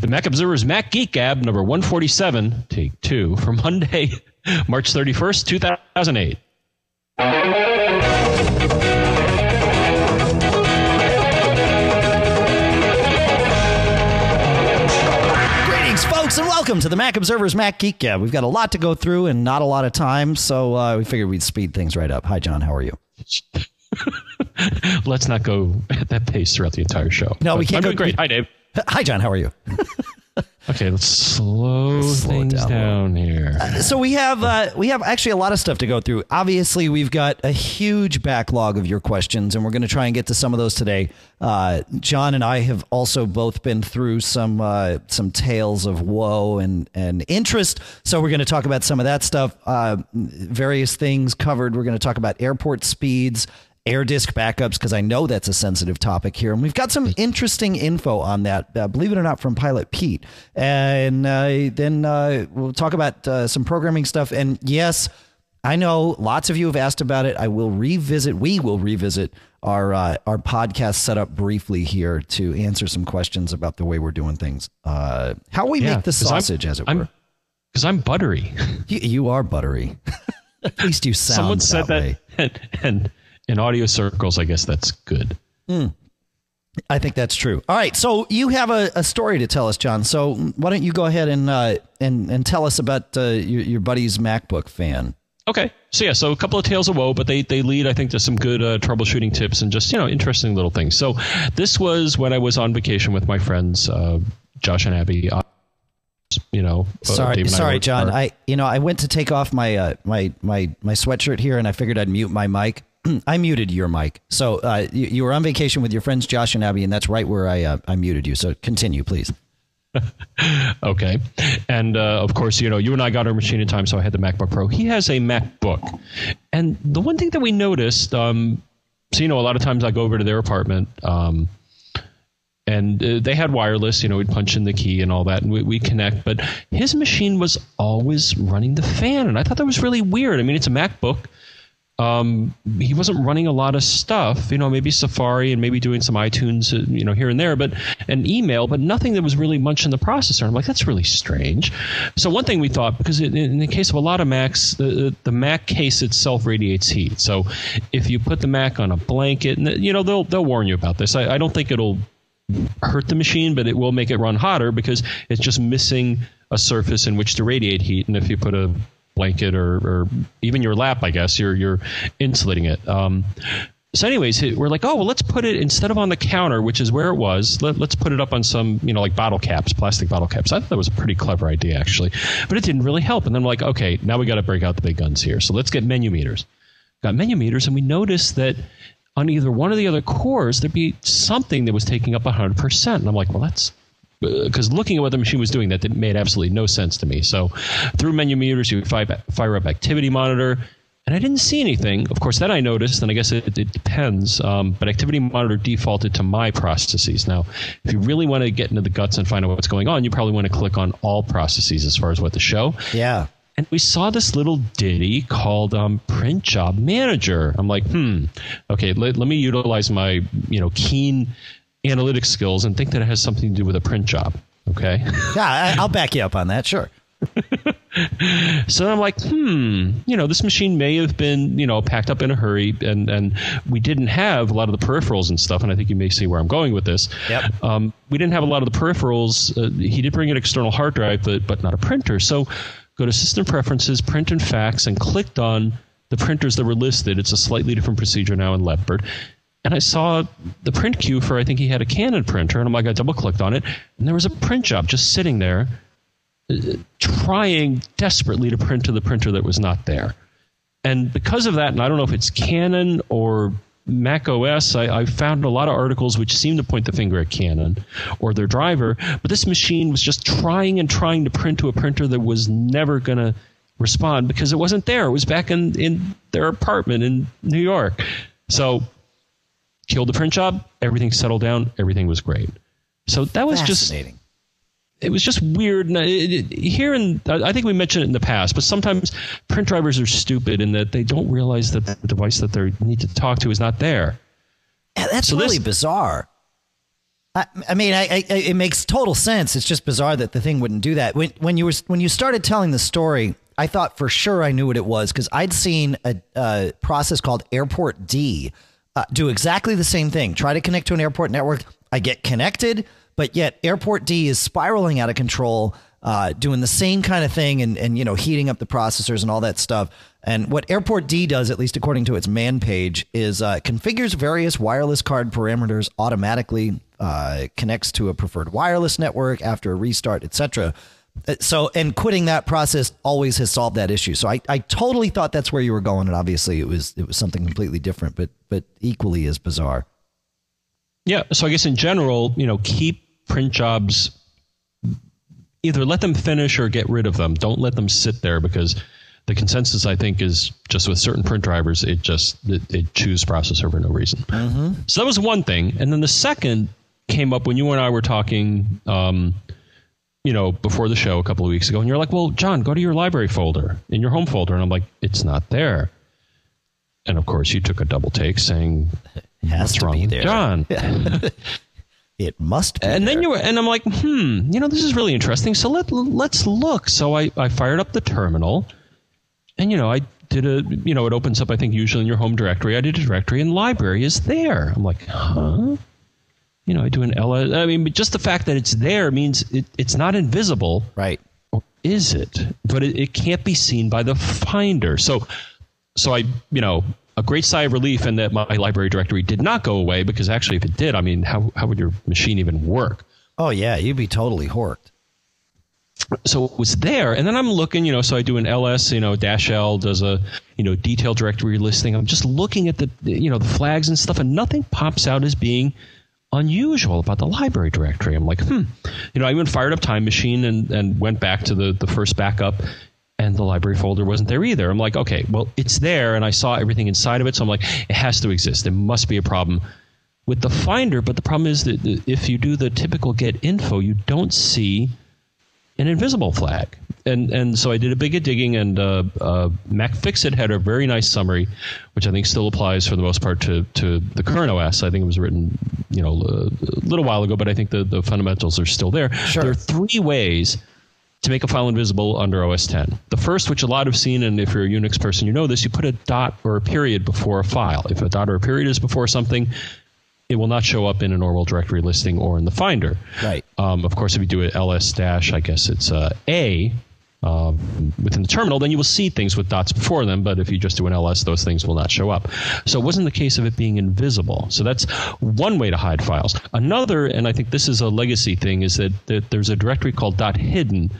The Mac Observer's Mac Geek Gab number 147, take two, for Monday, March 31st, 2008. Greetings, folks, and welcome to the Mac Observer's Mac Geek Gab. We've got a lot to go through and not a lot of time, so we figured we'd speed things right up. Hi, John. How are you? Let's not go at that pace throughout the entire show. No, we can't. I'm doing great. Hi, Dave. Hi, John. How are you? Okay, let's slow things down here. So we have actually a lot of stuff to go through. Obviously, we've got a huge backlog of your questions, and we're going to try and get to some of those today. John and I have also both been through some tales of woe and interest. So we're going to talk about some of that stuff. Various things covered. We're going to talk about airport speeds, air disk backups, because I know that's a sensitive topic here. And we've got some interesting info on that, believe it or not, from Pilot Pete. And then we'll talk about some programming stuff. And yes, I know lots of you have asked about it. We will revisit our podcast setup briefly here to answer some questions about the way we're doing things. How we make the sausage, as it were. Because I'm buttery. You are buttery. At least you sound Someone said that way. And in audio circles, I guess that's good. I think that's true. All right. So you have a story to tell us, John. So why don't you go ahead and tell us about your buddy's MacBook fan? OK, so, yeah, so a couple of tales of woe, but they lead, I think, to some good troubleshooting tips and just, interesting little things. So this was when I was on vacation with my friends, Josh and Abby. Sorry, John. I went to take off my my sweatshirt here and I figured I'd mute my mic. I muted your mic. So you were on vacation with your friends, Josh and Abby, and that's right where I muted you. So continue, please. Okay. And of course, you and I got our machine in time. So I had the MacBook Pro. He has a MacBook. And the one thing that we noticed, a lot of times I go over to their apartment and they had wireless, we'd punch in the key and all that and we connect. But his machine was always running the fan. And I thought that was really weird. I mean, it's a MacBook. He wasn't running a lot of stuff, maybe Safari and maybe doing some iTunes, here and there, but an email, but nothing that was really much in the processor. I'm like, that's really strange. So one thing we thought, because in the case of a lot of Macs, the Mac case itself radiates heat. So if you put the Mac on a blanket, and they'll warn you about this. I don't think it'll hurt the machine, but it will make it run hotter because it's just missing a surface in which to radiate heat. And if you put a blanket or even your lap, I guess you're insulating it. So anyways, we're like, well, let's put it instead of on the counter, which is where it was. Let's put it up on some, like bottle caps, plastic bottle caps. I thought that was a pretty clever idea, actually, but it didn't really help. And then we're like, okay, now we got to break out the big guns here. So let's get menu meters. Got menu meters, and we noticed that on either one of the other cores, there'd be something that was taking up 100%. And I'm like, well, that's because looking at what the machine was doing, that made absolutely no sense to me. So through menu meters, you would fire up Activity Monitor, and I didn't see anything. Of course, then I noticed, and I guess it depends, but Activity Monitor defaulted to my processes. Now, if you really want to get into the guts and find out what's going on, you probably want to click on all processes as far as what to show. Yeah. And we saw this little ditty called Print Job Manager. I'm like, okay, let me utilize my, keen analytic skills and think that it has something to do with a print job. Okay. Yeah, I'll back you up on that. Sure. So I'm like, this machine may have been, packed up in a hurry and we didn't have a lot of the peripherals and stuff. And I think you may see where I'm going with this. Yep. We didn't have a lot of the peripherals. He did bring an external hard drive, but not a printer. So go to System Preferences, Print and Fax, and clicked on the printers that were listed. It's a slightly different procedure now in Leopard. And I saw the print queue for, I think he had a Canon printer. And I'm like, I double clicked on it. And there was a print job just sitting there trying desperately to print to the printer that was not there. And because of that, and I don't know if it's Canon or Mac OS, I found a lot of articles which seem to point the finger at Canon or their driver. But this machine was just trying to print to a printer that was never going to respond because it wasn't there. It was back in their apartment in New York. So killed the print job, everything settled down, everything was great. So that was fascinating. It was just weird. And I think we mentioned it in the past, but sometimes print drivers are stupid in that they don't realize that the device that they need to talk to is not there. Yeah, that's really bizarre. I mean, it makes total sense. It's just bizarre that the thing wouldn't do that. When you started telling the story, I thought for sure I knew what it was, because I'd seen a process called Airport D do exactly the same thing. Try to connect to an airport network. I get connected, but yet Airport D is spiraling out of control, doing the same kind of thing and, you know, heating up the processors and all that stuff. And what Airport D does, at least according to its man page, is configures various wireless card parameters automatically, connects to a preferred wireless network after a restart, etc. So, and quitting that process always has solved that issue. So I totally thought that's where you were going, and obviously it was something completely different, but equally as bizarre. Yeah. So I guess in general, you know, keep print jobs, either let them finish or get rid of them. Don't let them sit there, because the consensus, I think, is just with certain print drivers, it chews processor for no reason. Mm-hmm. So that was one thing. And then the second came up when you and I were talking, you know, before the show a couple of weeks ago, and you're like, well, John, go to your library folder in your home folder. And I'm like, it's not there. And of course you took a double take saying, what's wrong with John? It must be. And then I'm like, you know, this is really interesting. So let's look. So I fired up the terminal, and, you know, I did it opens up, I think, usually in your home directory. I did a directory, and library is there. I'm like, huh? You know, I do an LS. I mean, but just the fact that it's there means it's not invisible. Right. Or is it? But it can't be seen by the Finder. So I, you know, a great sigh of relief in that my library directory did not go away, because actually if it did, I mean, how would your machine even work? Oh, yeah, you'd be totally horked. So it was there. And then I'm looking, you know, so I do an LS, you know, -L does a, you know, detailed directory listing. I'm just looking at the, you know, the flags and stuff, and nothing pops out as being unusual about the library directory. I'm like, you know, I even fired up Time Machine and went back to the first backup, and the library folder wasn't there either. I'm like, okay, well, it's there, and I saw everything inside of it. So I'm like, it has to exist. There must be a problem with the Finder. But the problem is that if you do the typical get info, you don't see an invisible flag. And so I did a big of digging, and MacFixit had a very nice summary, which I think still applies for the most part to the current OS. I think it was written, you know, a little while ago, but I think the fundamentals are still there. Sure. There are three ways to make a file invisible under OS X. The first, which a lot have seen, and if you're a Unix person, you know this, you put a dot or a period before a file. If a dot or a period is before something, it will not show up in a normal directory listing or in the Finder. Right. Of course, if you do it ls dash, I guess it's a within the terminal, then you will see things with dots before them. But if you just do an ls, those things will not show up. So it wasn't the case of it being invisible. So that's one way to hide files. Another, and I think this is a legacy thing, is that there's a directory called .hidden.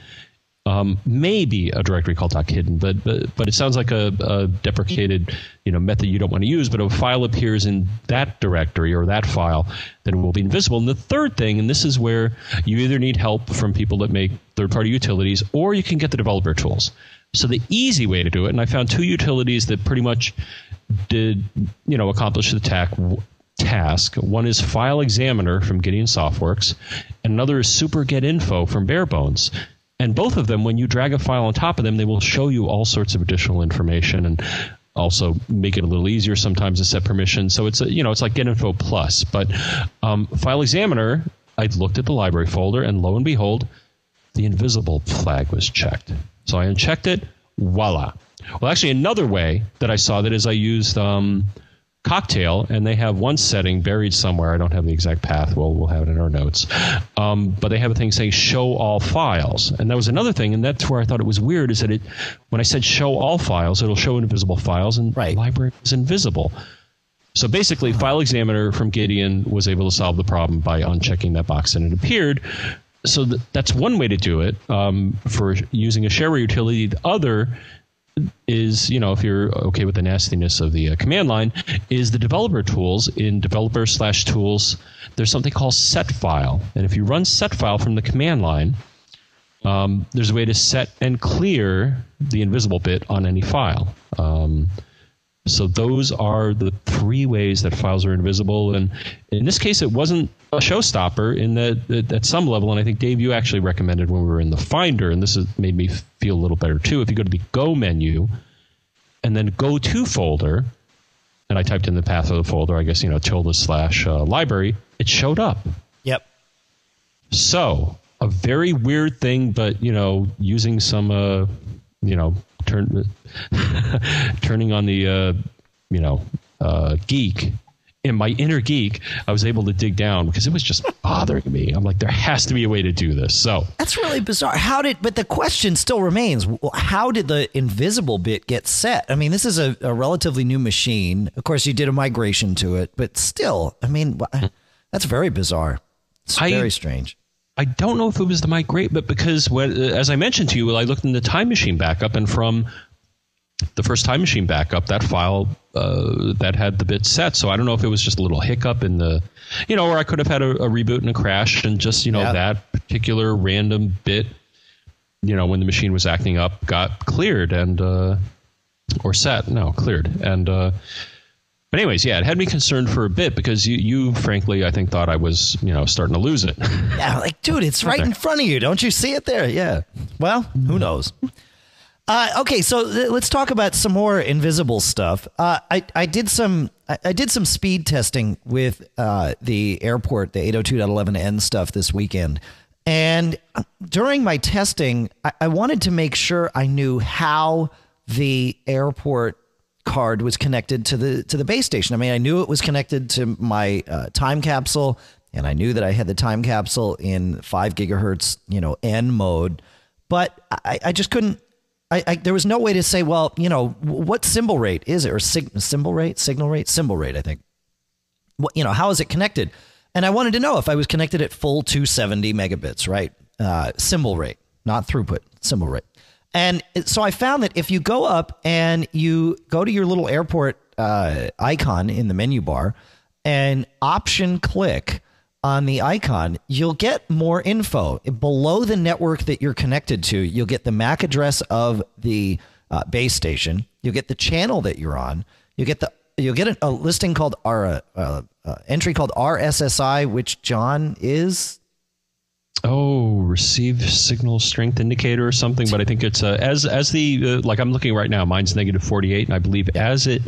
Maybe a directory called .hidden, but it sounds like a deprecated, you know, method you don't want to use. But if a file appears in that directory or that file, then it will be invisible. And the third thing, and this is where you either need help from people that make third-party utilities, or you can get the developer tools. So the easy way to do it, and I found two utilities that pretty much did, you know, accomplish the task. One is File Examiner from Gideon Softworks, and another is Super Get Info from Barebones. And both of them, when you drag a file on top of them, they will show you all sorts of additional information, and also make it a little easier sometimes to set permissions. So it's, you know, it's like GetInfo Plus. But File Examiner, I looked at the library folder, and lo and behold, the invisible flag was checked. So I unchecked it. Voila. Well, actually, another way that I saw that is I used Cocktail, and they have one setting buried somewhere. I don't have the exact path. We'll have it in our notes. But they have a thing saying show all files. And that was another thing, and that's where I thought it was weird, is that when I said show all files, it'll show invisible files, and right. The library is invisible. So basically, File Examiner from Gideon was able to solve the problem by unchecking that box, and it appeared. So that's one way to do it, for using a shareware utility. The other is, you know, if you're okay with the nastiness of the command line, is the developer tools. In developer/tools, there's something called setfile. And if you run setfile from the command line, there's a way to set and clear the invisible bit on any file. So those are the three ways that files are invisible. And in this case, it wasn't a showstopper in that at some level, and I think, Dave, you actually recommended when we were in the Finder, and this has made me feel a little better too, if you go to the Go menu and then Go To folder, and I typed in the path of the folder, I guess, you know, / library, it showed up. Yep. So a very weird thing, but, you know, using some, turning on the, geek. In my inner geek, I was able to dig down because it was just bothering me. I'm like, there has to be a way to do this. So that's really bizarre. But the question still remains, how did the invisible bit get set? I mean, this is a relatively new machine. Of course, you did a migration to it, but still, I mean, that's very bizarre. It's very strange. I don't know if it was the migrate, but because as I mentioned to you, I looked in the Time Machine backup, and from the first Time Machine backup, that file that had the bit set. So I don't know if it was just a little hiccup in the, or I could have had a reboot and a crash, and just, that particular random bit, when the machine was acting up, got cleared and, or set. No, cleared. And, but anyways, yeah, it had me concerned for a bit because you frankly, I think, thought I was, starting to lose it. Yeah, like, dude, it's right in front of you. Don't you see it there? Yeah. Well, who knows? Okay, so let's talk about some more invisible stuff. I did some speed testing with the Airport, the 802.11n stuff this weekend. And during my testing, I wanted to make sure I knew how the Airport card was connected to the base station. I mean, I knew it was connected to my Time Capsule, and I knew that I had the Time Capsule in 5 gigahertz, N mode, but I just couldn't. There was no way to say, well, what symbol rate is it, or signal rate, I think. What, how is it connected? And I wanted to know if I was connected at full 270 megabits, right? Symbol rate, not throughput, symbol rate. And so I found that if you go up and you go to your little Airport icon in the menu bar and option click on the icon, you'll get more info. Below the network that you're connected to, you'll get the MAC address of the base station. You'll get the channel that you're on. You'll get a listing called entry called RSSI, which John is. Oh, receive signal strength indicator or something. But I think it's as I'm looking right now, mine's -48, and I believe as it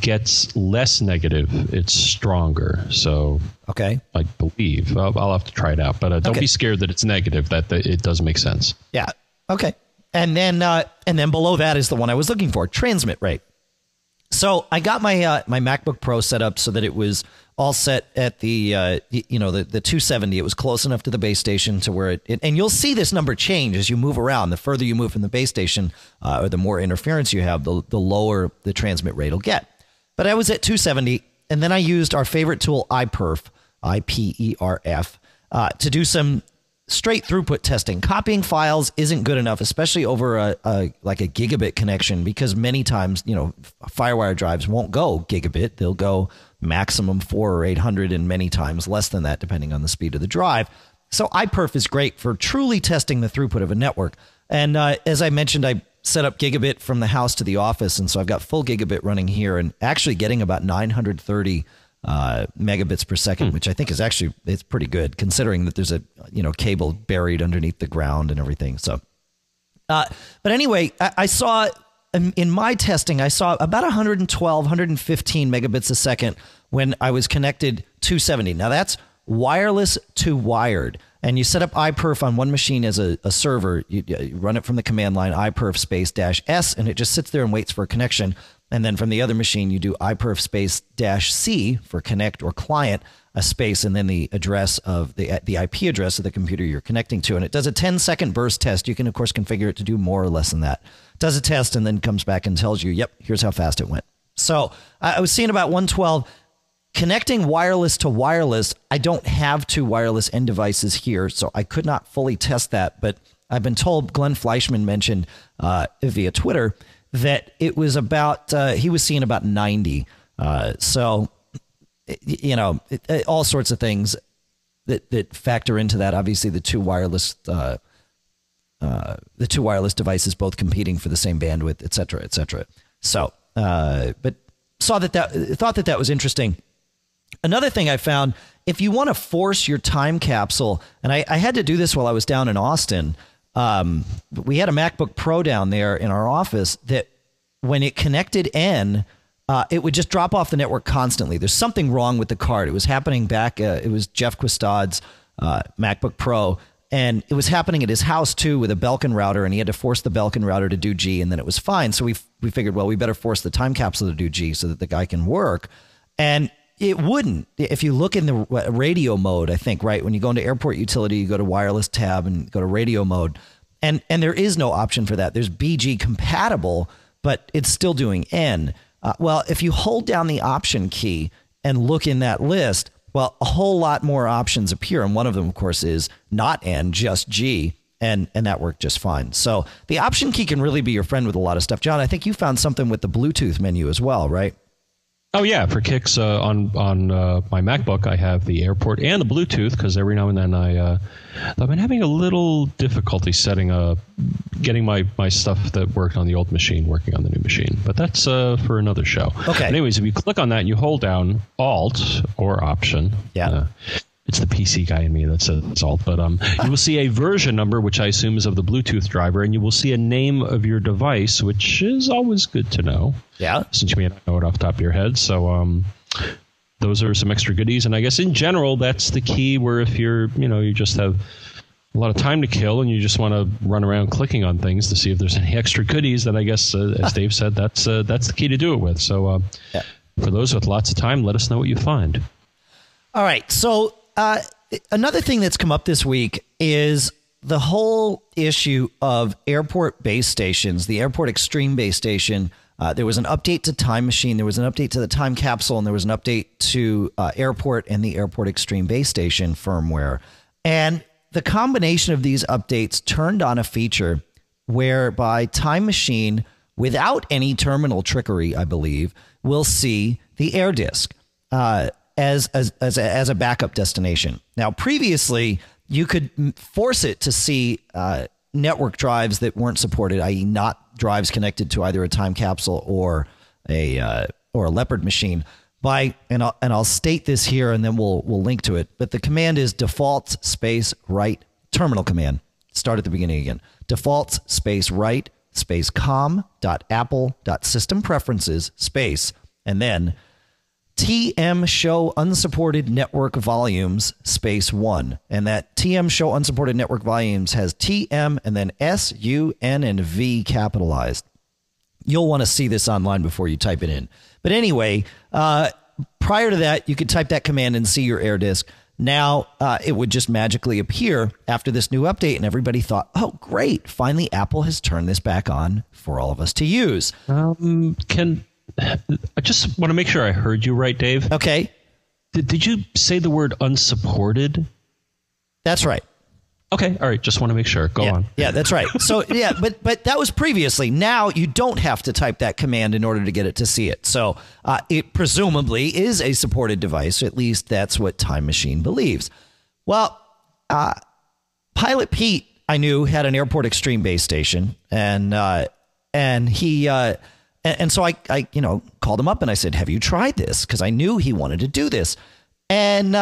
gets less negative, it's stronger. So okay, I believe I'll have to try it out, but don't be scared that it's negative, that it does make sense. Yeah. Okay. And then below that is the one I was looking for, transmit rate. So I got my my MacBook Pro set up so that it was all set at the the 270. It was close enough to the base station to where it and you'll see this number change as you move around. The further you move from the base station, or the more interference you have, the lower the transmit rate will get. But I was at 270, and then I used our favorite tool, iperf, I-P-E-R-F, to do some straight throughput testing. Copying files isn't good enough, especially over a gigabit connection, because many times, FireWire drives won't go gigabit. They'll go maximum 4 or 800, and many times less than that, depending on the speed of the drive. So iperf is great for truly testing the throughput of a network. And as I mentioned, I set up gigabit from the house to the office. And so I've got full gigabit running here and actually getting about 930 megabits per second, which I think is actually, it's pretty good considering that there's a, cable buried underneath the ground and everything. So, but anyway, I saw in my testing, I saw about 112, 115 megabits a second when I was connected 270. Now that's wireless to wired. And you set up iperf on one machine as a server. You run it from the command line, iperf --s, and it just sits there and waits for a connection. And then from the other machine, you do iperf -c for connect or client, a space, and then the address of the IP address of the computer you're connecting to. And it does a 10-second burst test. You can, of course, configure it to do more or less than that. Does a test and then comes back and tells you, yep, here's how fast it went. So I was seeing about 112. Connecting wireless to wireless, I don't have 2 wireless end devices here, so I could not fully test that. But I've been told, Glenn Fleischman mentioned via Twitter that it was about, he was seeing about 90. So, all sorts of things that factor into that. Obviously, the two wireless devices both competing for the same bandwidth, et cetera, et cetera. So, but saw that was interesting. Another thing I found, if you want to force your Time Capsule, and I had to do this while I was down in Austin, we had a MacBook Pro down there in our office that when it connected in, it would just drop off the network constantly. There's something wrong with the card. It was happening back, it was Jeff Quistad's MacBook Pro. And it was happening at his house, too, with a Belkin router, and he had to force the Belkin router to do G, and then it was fine. So we figured, well, we better force the Time Capsule to do G so that the guy can work. And it wouldn't. If you look in the radio mode, I think, right, when you go into Airport Utility, you go to Wireless tab and go to radio mode. And there is no option for that. There's BG compatible, but it's still doing N. Well, if you hold down the option key and look in that list, well, a whole lot more options appear. And one of them, of course, is not N, just G. And that worked just fine. So the option key can really be your friend with a lot of stuff. John, I think you found something with the Bluetooth menu as well, right? Oh, yeah. For kicks on my MacBook, I have the Airport and the Bluetooth, because every now and then I've been having a little difficulty getting my stuff that worked on the old machine working on the new machine. But that's for another show. Okay. Anyways, if you click on that and you hold down Alt or Option. Yeah. It's the PC guy in me that says it's Alt, but you will see a version number, which I assume is of the Bluetooth driver, and you will see a name of your device, which is always good to know. Yeah, since you may not know it off the top of your head. So those are some extra goodies, and I guess in general that's the key. Where if you just have a lot of time to kill and you just want to run around clicking on things to see if there's any extra goodies, then I guess as Dave said, that's the key to do it with. So for those with lots of time, let us know what you find. All right, so. Another thing that's come up this week is the whole issue of airport base stations, the Airport Extreme base station. There was an update to Time Machine. There was an update to the Time Capsule, and there was an update to Airport and the Airport Extreme base station firmware. And the combination of these updates turned on a feature whereby Time Machine, without any terminal trickery, I believe, will see the air disk. As a backup destination. Now, previously, you could force it to see network drives that weren't supported, i.e. not drives connected to either a Time Capsule or a Leopard machine. By and I'll state this here, and then we'll link to it. But the command is defaults space right terminal command. Start at the beginning again. Defaults space right space com.apple.systempreferences space, and then TM show unsupported network volumes space 1, and that TM show unsupported network volumes has TM and then S, U, N, and V capitalized. You'll want to see this online before you type it in. But anyway, prior to that, you could type that command and see your air disk. Now it would just magically appear after this new update, and everybody thought, oh, great. Finally, Apple has turned this back on for all of us to use. I just want to make sure I heard you right, Dave. Okay. Did you say the word unsupported? That's right. Okay. All right. Just want to make sure. Go on. Yeah, that's right. So, yeah, but that was previously. Now you don't have to type that command in order to get it to see it. So it presumably is a supported device. At least that's what Time Machine believes. Well, Pilot Pete, I knew, had an Airport Extreme base station, and he... And so I called him up and I said, have you tried this? Because I knew he wanted to do this. And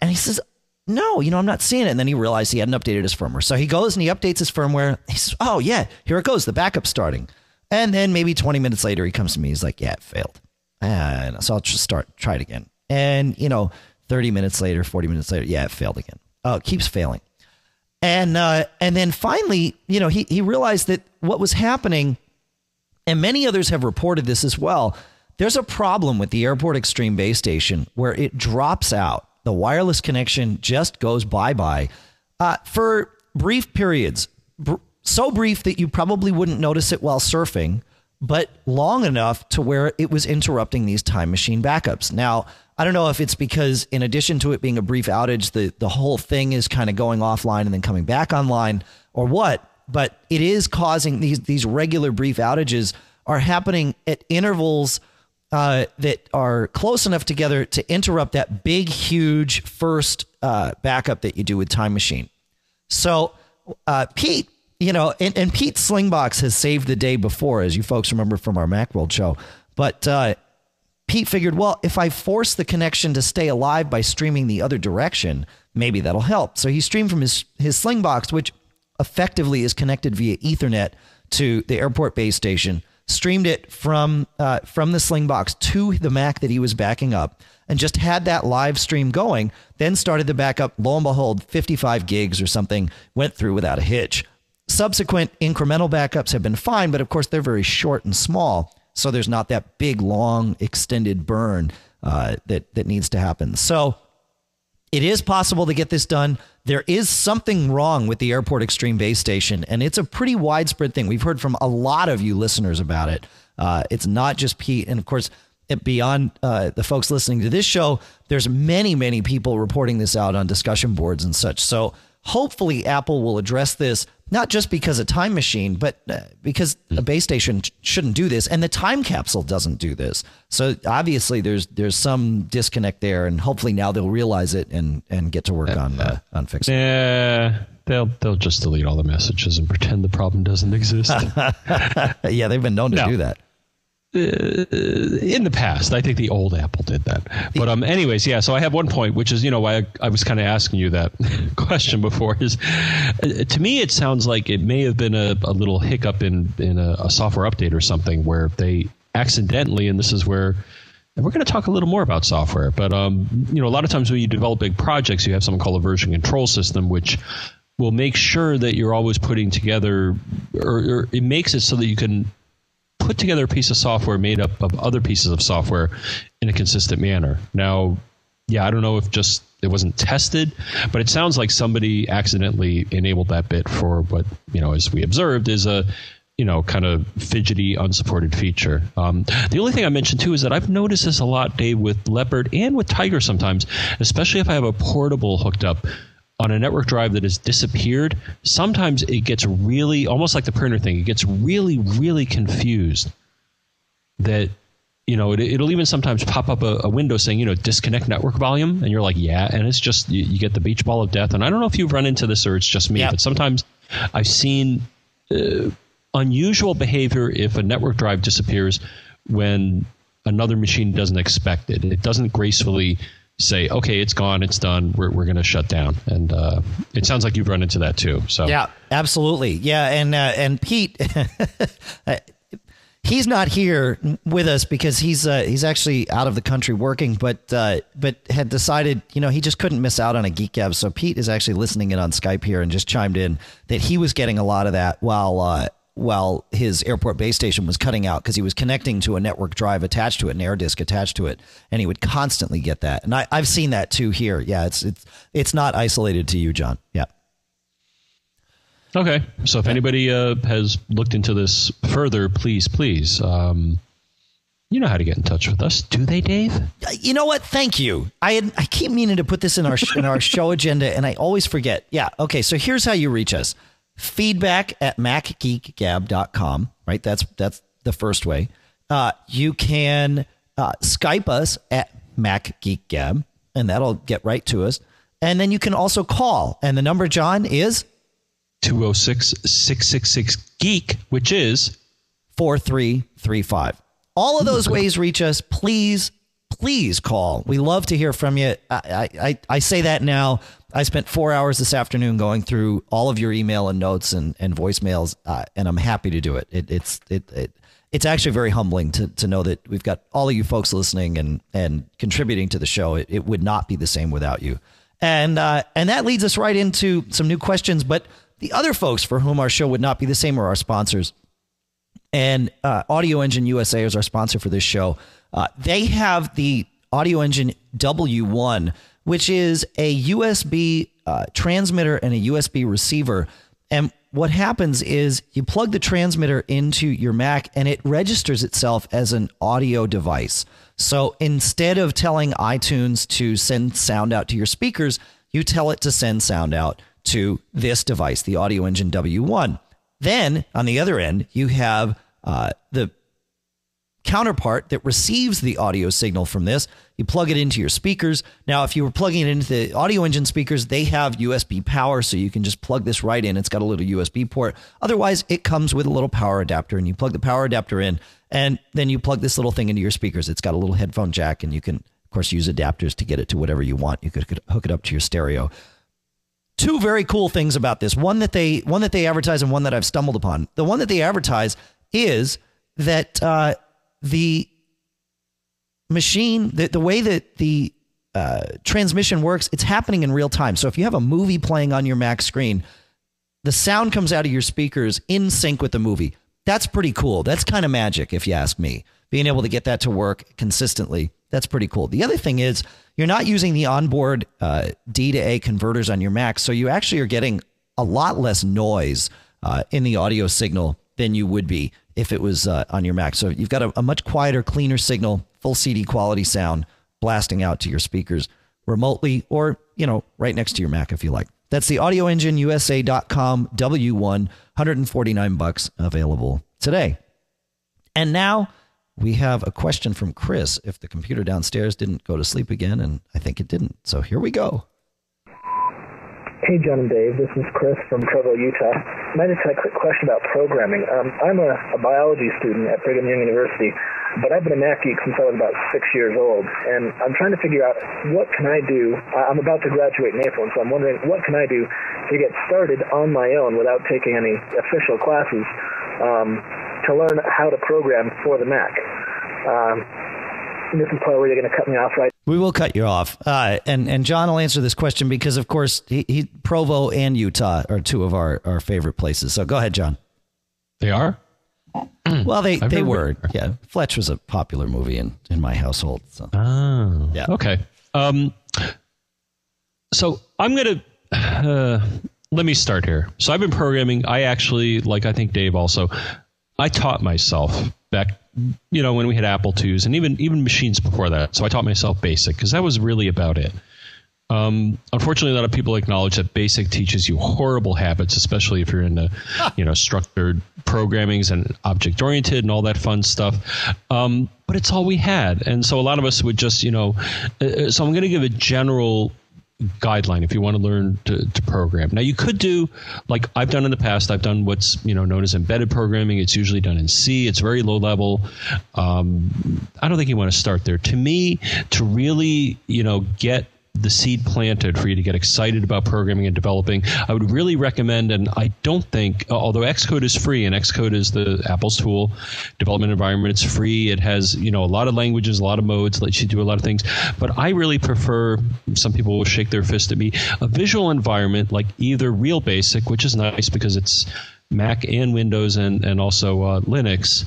he says, no, I'm not seeing it. And then he realized he hadn't updated his firmware. So he goes and he updates his firmware. He says, oh, yeah, here it goes. The backup starting. And then maybe 20 minutes later, he comes to me. He's like, yeah, it failed. And so I'll just try it again. And, 30 minutes later, 40 minutes later. Yeah, it failed again. Oh, it keeps failing. And then finally, he realized that what was happening. And many others have reported this as well. There's a problem with the Airport Extreme base station where it drops out. The wireless connection just goes bye-bye for brief periods. So brief that you probably wouldn't notice it while surfing, but long enough to where it was interrupting these Time Machine backups. Now, I don't know if it's because in addition to it being a brief outage, the whole thing is kind of going offline and then coming back online or what. But it is causing these regular brief outages are happening at intervals that are close enough together to interrupt that big, huge first backup that you do with Time Machine. So Pete, and Pete Slingbox has saved the day before, as you folks remember from our Macworld show. But Pete figured, well, if I force the connection to stay alive by streaming the other direction, maybe that'll help. So he streamed from his Slingbox, which effectively is connected via Ethernet to the airport base station streamed it from the Slingbox to the Mac that he was backing up, and just had that live stream going, then started the backup. Lo and behold, 55 gigs or something went through without a hitch. Subsequent incremental backups have been fine, but of course they're very short and small, so there's not that big, long, extended burn that needs to happen. So it is possible to get this done. There is something wrong with the Airport Extreme Base Station, and it's a pretty widespread thing. We've heard from a lot of you listeners about it. It's not just Pete. And of course, beyond the folks listening to this show, there's many, many people reporting this out on discussion boards and such. So hopefully Apple will address this, not just because of Time Machine, but because a base station shouldn't do this, and the Time Capsule doesn't do this. So obviously there's some disconnect there, and hopefully now they'll realize it and get to work on fixing it. Yeah, they'll just delete all the messages and pretend the problem doesn't exist. Yeah, they've been known to do that. In the past, I think the old Apple did that. But anyways, yeah, so I have one point, which is, you know, why I was kind of asking you that question before, is to me it sounds like it may have been a little hiccup in a software update or something, where they accidentally, and this is where, and we're going to talk a little more about software, but you know, a lot of times when you develop big projects, you have something called a version control system, which will make sure that you're always putting together, or it makes it so that you can put together a piece of software made up of other pieces of software in a consistent manner. Now, yeah, I don't know if just it wasn't tested, but it sounds like somebody accidentally enabled that bit for what, you know, as we observed, is a, you know, kind of fidgety, unsupported feature. The only thing I mentioned too is that I've noticed this a lot, Dave, with Leopard and with Tiger sometimes, especially if I have a portable hooked up on a network drive that has disappeared. Sometimes it gets really, almost like the printer thing, it gets really, really confused that, you know, it'll even sometimes pop up a window saying, you know, disconnect network volume. And you're like, yeah. And it's just, you get the beach ball of death. And I don't know if you've run into this or it's just me, but sometimes I've seen unusual behavior if a network drive disappears when another machine doesn't expect it. It doesn't gracefully say, okay, it's gone, it's done, we're going to shut down. And it sounds like you've run into that too. So yeah, absolutely. Yeah, and Pete, he's not here with us because he's actually out of the country working, but had decided, you know, he just couldn't miss out on a Geek Gab. So Pete is actually listening in on Skype here and just chimed in that he was getting a lot of that while his Airport Base Station was cutting out, because he was connecting to a network drive attached to it, an air disk attached to it, and he would constantly get that. And I've seen that too here. Yeah, it's not isolated to you, John. Yeah. Okay. So if anybody has looked into this further, please, you know how to get in touch with us, do they, Dave? You know what? Thank you. I keep meaning to put this in our show agenda, and I always forget. Yeah. Okay. So here's how you reach us. feedback@macgeekgab.com, right? That's the first way. You can Skype us at macgeekgab, and that'll get right to us. And then you can also call, and the number, John, is 206-666-GEEK, which is 4335. All of those ways reach us. Please call. We love to hear from you. I say that now. I spent 4 hours this afternoon going through all of your email and notes and voicemails, and I'm happy to do it. It's actually very humbling to know that we've got all of you folks listening and contributing to the show. It would not be the same without you. And that leads us right into some new questions. But the other folks for whom our show would not be the same are our sponsors. And Audio Engine USA is our sponsor for this show. They have the Audio Engine W1, which is a USB transmitter and a USB receiver. And what happens is you plug the transmitter into your Mac and it registers itself as an audio device. So instead of telling iTunes to send sound out to your speakers, you tell it to send sound out to this device, the Audio Engine W1. Then on the other end, you have the counterpart that receives the audio signal from this. You plug it into your speakers. Now, if you were plugging it into the Audio Engine speakers, they have USB power, so you can just plug this right in. It's got a little USB port. Otherwise, it comes with a little power adapter, and you plug the power adapter in, and then you plug this little thing into your speakers. It's got a little headphone jack, and you can, of course, use adapters to get it to whatever you want. You could hook it up to your stereo. Two very cool things about this. One that they advertise, and one that I've stumbled upon. The one that they advertise is that the machine, the way that the transmission works, it's happening in real time. So if you have a movie playing on your Mac screen, the sound comes out of your speakers in sync with the movie. That's pretty cool. That's kind of magic, if you ask me. Being able to get that to work consistently, that's pretty cool. The other thing is you're not using the onboard D to A converters on your Mac, so you actually are getting a lot less noise in the audio signal than you would be if it was on your Mac. So you've got a much quieter, cleaner signal, full CD quality sound blasting out to your speakers remotely or, you know, right next to your Mac if you like. That's the audioengineusa.com W1, $149 available today. And now we have a question from Chris. If the computer downstairs didn't go to sleep again, and I think it didn't. So here we go. Hey, John and Dave. This is Chris from Provo, Utah. And I just had a quick question about programming. I'm a biology student at Brigham Young University, but I've been a Mac geek since I was about 6 years old, and I'm trying to figure out what can I do. I'm about to graduate in April, and so I'm wondering what can I do to get started on my own without taking any official classes to learn how to program for the Mac. This is probably where you're going to cut me off, right? We will cut you off. And John will answer this question because, of course, he Provo and Utah are two of our favorite places. So go ahead, John. They are? Well, they were. Yeah. Fletch was a popular movie in my household. So. Oh, yeah. Okay. So I'm going to, let me start here. So I've been programming. I actually, like I think Dave also, I taught myself back, you know, when we had Apple IIs and even machines before that. So I taught myself BASIC because that was really about it. Unfortunately, a lot of people acknowledge that BASIC teaches you horrible habits, especially if you're into, you know, structured programmings and object oriented and all that fun stuff. But it's all we had. And so a lot of us would just, you know, so I'm going to give a general guideline if you want to learn to program. Now, you could do like I've done in the past. I've done what's, you know, known as embedded programming. It's usually done in C. It's very low level. I don't think you want to start there. To me, to really, you know, get the seed planted for you to get excited about programming and developing, I would really recommend, and I don't think, although Xcode is free and Xcode is the Apple's tool development environment, it's free. It has, you know, a lot of languages, a lot of modes, lets you do a lot of things. But I really prefer, some people will shake their fist at me, a visual environment like either Real Basic, which is nice because it's Mac and Windows and also Linux,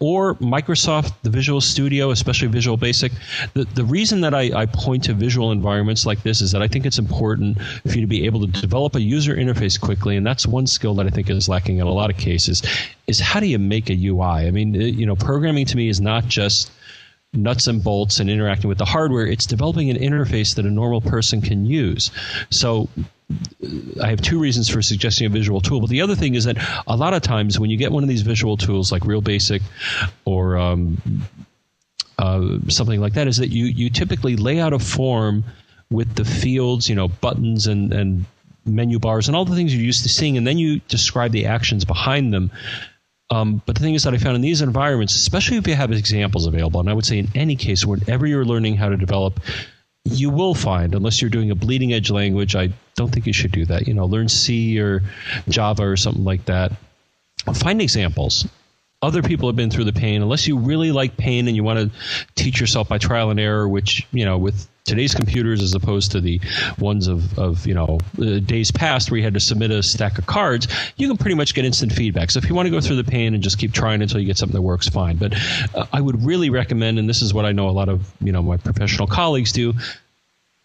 or Microsoft, the Visual Studio, especially Visual Basic. The reason that I point to visual environments like this is that I think it's important for you to be able to develop a user interface quickly. And that's one skill that I think is lacking in a lot of cases is how do you make a UI? I mean, you know, programming to me is not just nuts and bolts and interacting with the hardware. It's developing an interface that a normal person can use. So I have two reasons for suggesting a visual tool. But the other thing is that a lot of times when you get one of these visual tools like Real Basic or something like that, is that you typically lay out a form with the fields, you know, buttons and menu bars and all the things you're used to seeing. And then you describe the actions behind them. But the thing is that I found in these environments, especially if you have examples available, and I would say in any case, whenever you're learning how to develop, you will find, unless you're doing a bleeding edge language, I don't think you should do that. You know, learn C or Java or something like that. Find examples. Other people have been through the pain. Unless you really like pain and you want to teach yourself by trial and error, which, you know, with today's computers as opposed to the ones of you know, days past where you had to submit a stack of cards, you can pretty much get instant feedback. So if you want to go through the pain and just keep trying until you get something that works, fine. But I would really recommend, and this is what I know a lot of, you know, my professional colleagues do,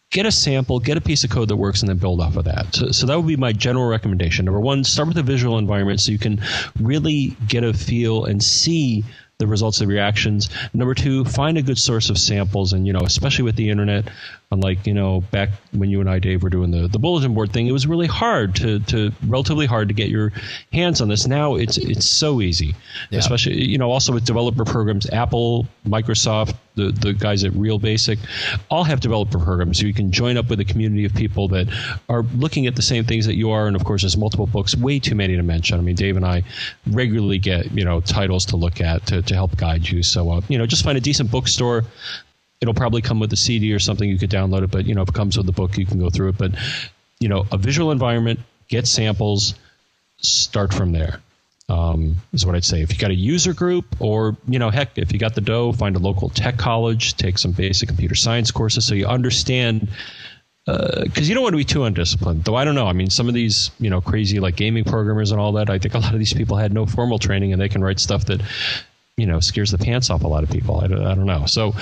get a sample, get a piece of code that works, and then build off of that. So that would be my general recommendation. Number one, start with a visual environment so you can really get a feel and see the results of your actions. Number two, find a good source of samples. And, you know, especially with the internet, unlike, you know, back when you and I, Dave, were doing the bulletin board thing, it was really hard relatively hard to get your hands on this. Now it's so easy, yeah. Especially, you know, also with developer programs, Apple, Microsoft, the guys at Real Basic all have developer programs. So you can join up with a community of people that are looking at the same things that you are. And of course, there's multiple books, way too many to mention. I mean, Dave and I regularly get, you know, titles to look at to help guide you. So, you know, just find a decent bookstore. It'll probably come with a CD or something. You could download it, but, you know, if it comes with the book, you can go through it. But, you know, a visual environment, get samples, start from there. is what I'd say. If you got a user group, or, you know, heck, if you got the dough, find a local tech college, take some basic computer science courses so you understand, because you don't want to be too undisciplined. Though I don't know. I mean, some of these, you know, crazy like gaming programmers and all that, I think a lot of these people had no formal training and they can write stuff that, you know, scares the pants off a lot of people. I don't know. So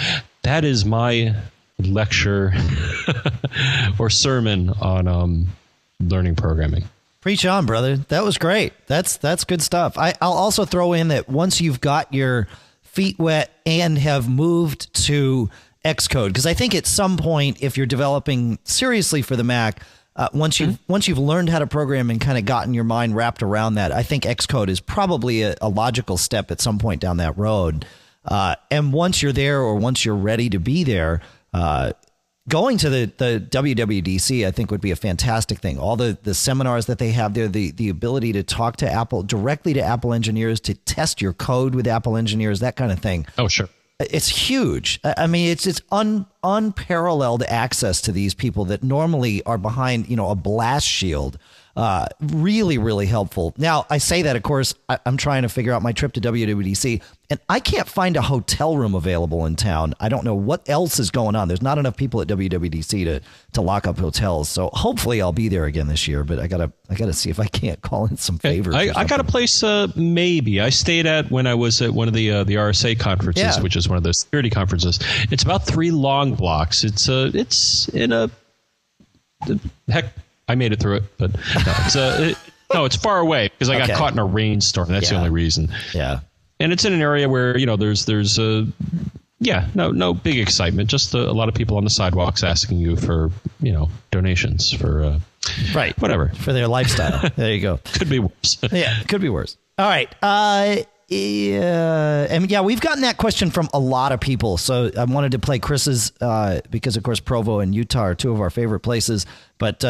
that is my lecture or sermon on learning programming. Preach on, brother. That was great. That's good stuff. I'll also throw in that once you've got your feet wet and have moved to Xcode, because I think at some point, if you're developing seriously for the Mac, once you've learned how to program and kind of gotten your mind wrapped around that, I think Xcode is probably a logical step at some point down that road. And once you're there, or once you're ready to be there, going to the WWDC, I think, would be a fantastic thing. All the seminars that they have there, the ability to talk to Apple, directly to Apple engineers, to test your code with Apple engineers, that kind of thing. Oh, sure. It's huge. I mean, it's unparalleled access to these people that normally are behind, you know, a blast shield. Really, really helpful. Now, I say that, of course, I'm trying to figure out my trip to WWDC, and I can't find a hotel room available in town. I don't know what else is going on. There's not enough people at WWDC to lock up hotels. So hopefully I'll be there again this year, but I gotta see if I can't call in some favors. I got a place, maybe. I stayed at when I was at one of the RSA conferences, yeah, which is one of those security conferences. It's about 3 long blocks. It's in a heck. I made it through it, but no, it's far away because I got caught in a rainstorm. That's the only reason. Yeah, and it's in an area where, you know, there's no big excitement. Just a lot of people on the sidewalks asking you for, you know, donations for right, whatever, for their lifestyle. There you go. Could be worse. Yeah, could be worse. All right. And yeah, we've gotten that question from a lot of people. So I wanted to play Chris's because, of course, Provo and Utah are 2 of our favorite places. But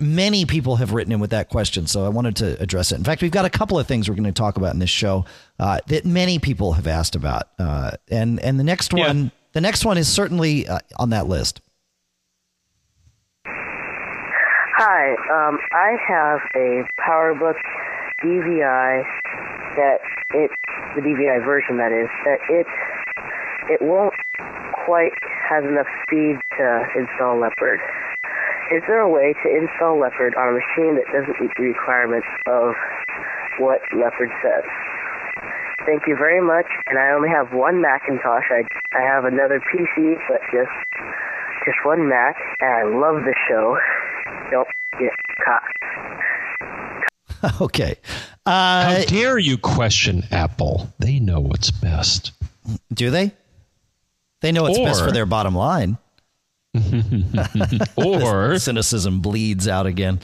many people have written in with that question. So I wanted to address it. In fact, we've got a couple of things we're going to talk about in this show that many people have asked about. And the next one is certainly on that list. Hi, I have a PowerBook DVI that the DVI version, that is, that it won't quite have enough speed to install Leopard. Is there a way to install Leopard on a machine that doesn't meet the requirements of what Leopard says? Thank you very much, and I only have 1 Macintosh. I have another PC, but just 1 Mac, and I love the show. Don't get caught. Okay. How dare you question Apple? They know what's best. Do they? They know what's best for their bottom line. Or cynicism bleeds out again.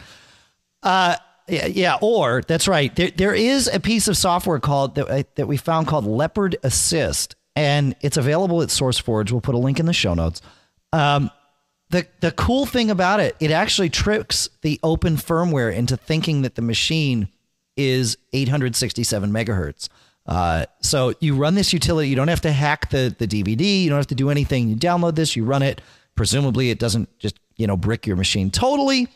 Or that's right. There is a piece of software that we found called Leopard Assist, and it's available at SourceForge. We'll put a link in the show notes. The cool thing about it, it actually tricks the open firmware into thinking that the machine is 867 megahertz. So you run this utility. You don't have to hack the DVD. You don't have to do anything. You download this. You run it. Presumably, it doesn't just, you know, brick your machine totally.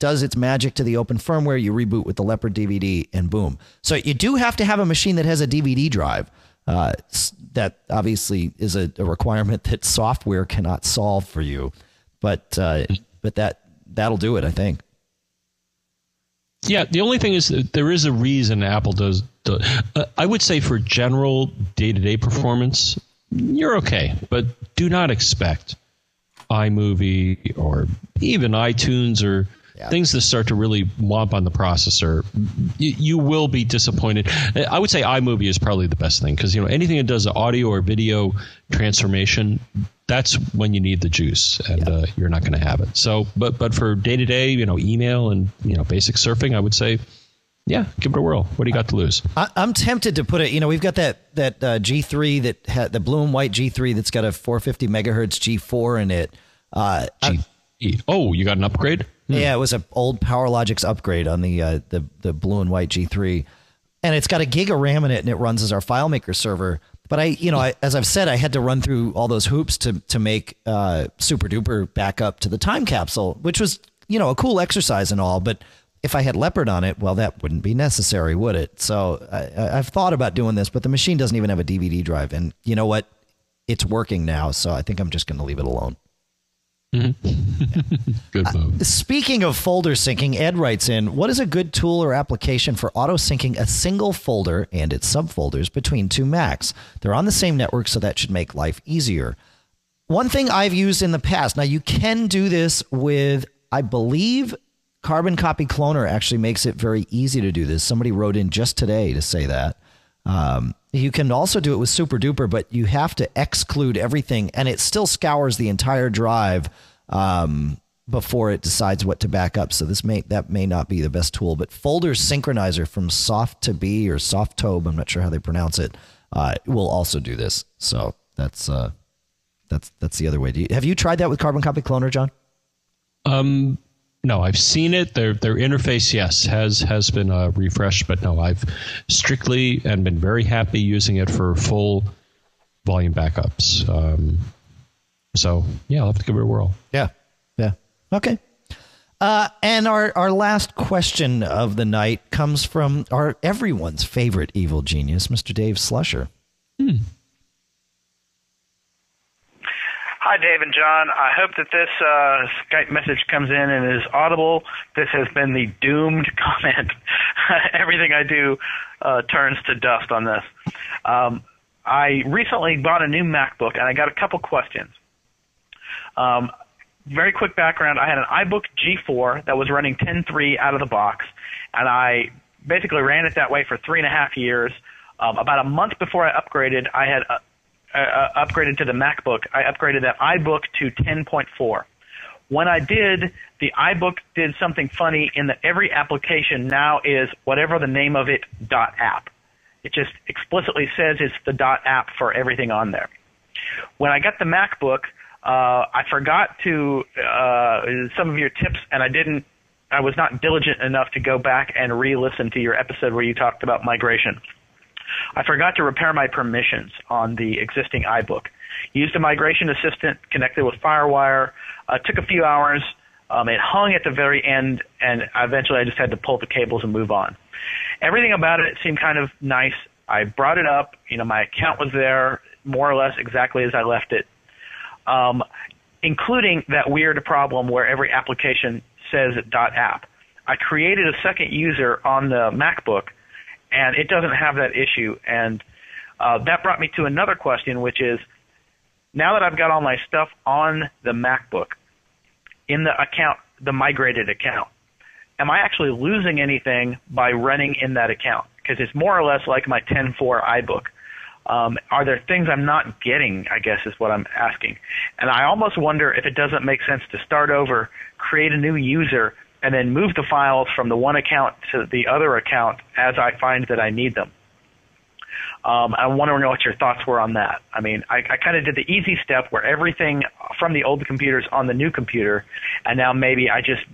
Does its magic to the open firmware. You reboot with the Leopard DVD, and boom. So you do have to have a machine that has a DVD drive. That obviously is a requirement that software cannot solve for you. But that'll do it, I think. Yeah, the only thing is there is a reason Apple does I would say for general day-to-day performance, you're okay. But do not expect iMovie or even iTunes or things that start to really whomp on the processor. You will be disappointed. I would say iMovie is probably the best thing because, you know, anything that does audio or video transformation, that's when you need the juice, and you're not going to have it. So, but for day-to-day, you know, email and, you know, basic surfing, I would say, yeah, give it a whirl. What do you got to lose? I'm tempted to put it, you know, we've got that G3 that had the blue and white G3 that's got a 450 megahertz G4 in it. You got an upgrade? Hmm. Yeah, it was an old PowerLogix upgrade on the blue and white G3, and it's got a gig of RAM in it, and it runs as our FileMaker server. But as I've said, I had to run through all those hoops to make SuperDuper back up to the Time Capsule, which was, you know, a cool exercise and all. But If I had Leopard on it, well, that wouldn't be necessary, would it? So I've thought about doing this, but the machine doesn't even have a DVD drive. And you know what? It's working now, so I think I'm just going to leave it alone. Mm-hmm. Good move. Speaking of folder syncing, Ed writes in, what is a good tool or application for auto-syncing a single folder and its subfolders between two Macs? They're on the same network, so that should make life easier. One thing I've used in the past, now you can do this with, I believe, Carbon Copy Cloner actually makes it very easy to do this. Somebody wrote in just today to say that. You can also do it with SuperDuper, but you have to exclude everything, and it still scours the entire drive before it decides what to back up. So that may not be the best tool, but Folder Synchronizer from SoftoBe or SoftoBe, I'm not sure how they pronounce it, will also do this. So that's the other way. Have you tried that with Carbon Copy Cloner, John? No, I've seen it. Their interface, yes, has been refreshed, but no, I've strictly and been very happy using it for full volume backups. So yeah, I'll have to give it a whirl. Yeah, yeah, okay. And our last question of the night comes from everyone's favorite evil genius, Mr. Dave Slusher. Hi, Dave and John. I hope that this Skype message comes in and is audible. This has been the doomed comment. Everything I do turns to dust on this. I recently bought a new MacBook, and I got a couple questions. Very quick background. I had an iBook G4 that was running 10.3 out of the box, and I basically ran it that way for 3.5 years. About a month before I upgraded, I had upgraded to the MacBook. I upgraded that iBook to 10.4. When I did, the iBook did something funny in that every application now is whatever the name of it .app. It just explicitly says it's the .app for everything on there. When I got the MacBook, I forgot to some of your tips, and I was not diligent enough to go back and re-listen to your episode where you talked about migration. I forgot to repair my permissions on the existing iBook. Used a migration assistant, connected with FireWire. Took a few hours. It hung at the very end, and eventually I just had to pull the cables and move on. Everything about it seemed kind of nice. I brought it up. You know, my account was there more or less exactly as I left it, including that weird problem where every application says .app. I created a second user on the MacBook, and it doesn't have that issue. And that brought me to another question, which is, now that I've got all my stuff on the MacBook, in the account, the migrated account, am I actually losing anything by running in that account? Because it's more or less like my 10.4 iBook. Are there things I'm not getting, I guess is what I'm asking. And I almost wonder if it doesn't make sense to start over, create a new user, and then move the files from the one account to the other account as I find that I need them. I want to know what your thoughts were on that. I mean, I kind of did the easy step where everything from the old computer's on the new computer, and now maybe I just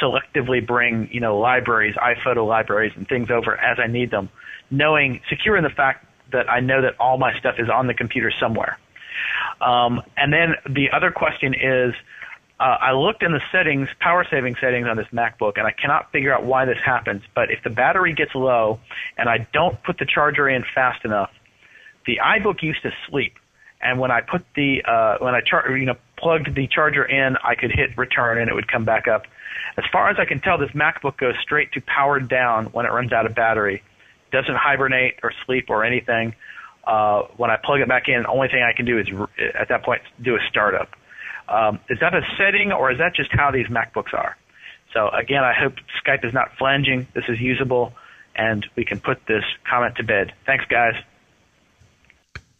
selectively bring, you know, libraries, iPhoto libraries and things over as I need them, knowing, secure in the fact that I know that all my stuff is on the computer somewhere. And then the other question is, I looked in the settings, power saving settings on this MacBook, and I cannot figure out why this happens, but if the battery gets low and I don't put the charger in fast enough, the iBook used to sleep, and when I put the plugged the charger in, I could hit return and it would come back up. As far as I can tell, this MacBook goes straight to powered down when it runs out of battery. Doesn't hibernate or sleep or anything. When I plug it back in, the only thing I can do is at that point do a startup. Is that a setting, or is that just how these MacBooks are? So, again, I hope Skype is not flanging. This is usable, and we can put this comment to bed. Thanks, guys.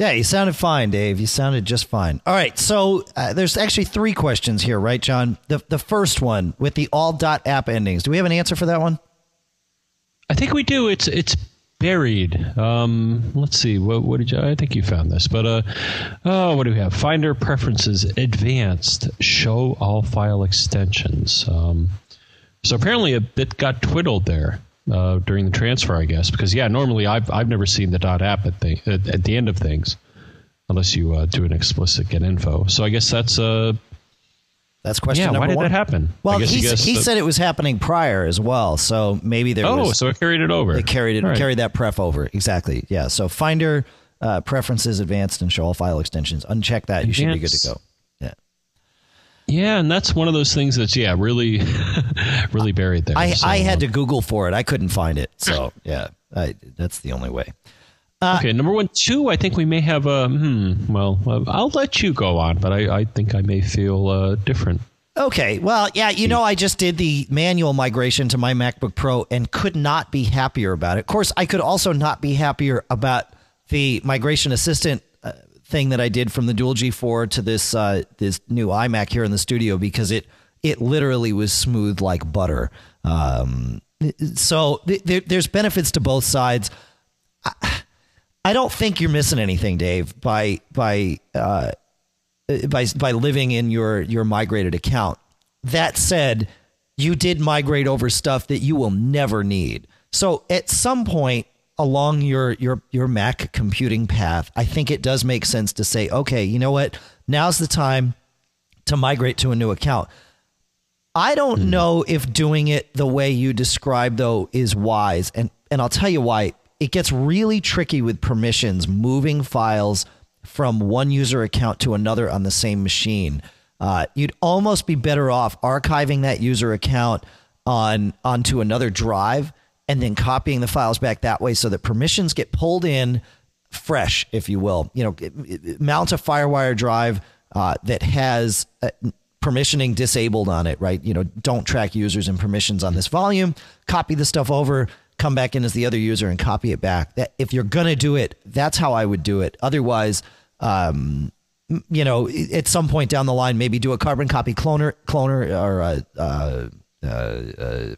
Yeah, you sounded fine, Dave. You sounded just fine. All right, so there's actually three questions here, right, John? The first one with the all.app endings. Do we have an answer for that one? I think we do. It's buried. Let's see. What did you? I think you found this, but what do we have? Finder preferences, advanced, show all file extensions. So apparently a bit got twiddled there during the transfer, I guess, because yeah, normally I've never seen the .app at the end of things, unless you do an explicit get info. So I guess that's That's question number one. Yeah, why did that happen? Well, he said it was happening prior as well, so maybe there was... Oh, so it carried it over. It carried it, carried that pref over, exactly, yeah. So Finder, Preferences, Advanced, and Show All File Extensions. Uncheck that, you should be good to go. Yeah, yeah, and that's one of those things that's, yeah, really, really buried there. I had to Google for it. I couldn't find it, so, yeah, that's the only way. Okay, number one, two, I think we may have a, I'll let you go on, but I think I may feel different. Okay, well, yeah, you know, I just did the manual migration to my MacBook Pro and could not be happier about it. Of course, I could also not be happier about the migration assistant thing that I did from the dual G4 to this this new iMac here in the studio, because it literally was smooth like butter. So there's benefits to both sides. I don't think you're missing anything, Dave, by living in your migrated account. That said, you did migrate over stuff that you will never need. So at some point along your Mac computing path, I think it does make sense to say, okay, you know what? Now's the time to migrate to a new account. I don't know if doing it the way you described, though, is wise. And I'll tell you why. It gets really tricky with permissions, moving files from one user account to another on the same machine. You'd almost be better off archiving that user account onto another drive and then copying the files back that way so that permissions get pulled in fresh, if you will. You know, mount a FireWire drive that has permissioning disabled on it, right? You know, don't track users and permissions on this volume. Copy the stuff over. Come back in as the other user and copy it back. That, if you're going to do it, that's how I would do it. Otherwise, you know, at some point down the line, maybe do a Carbon Copy Cloner, or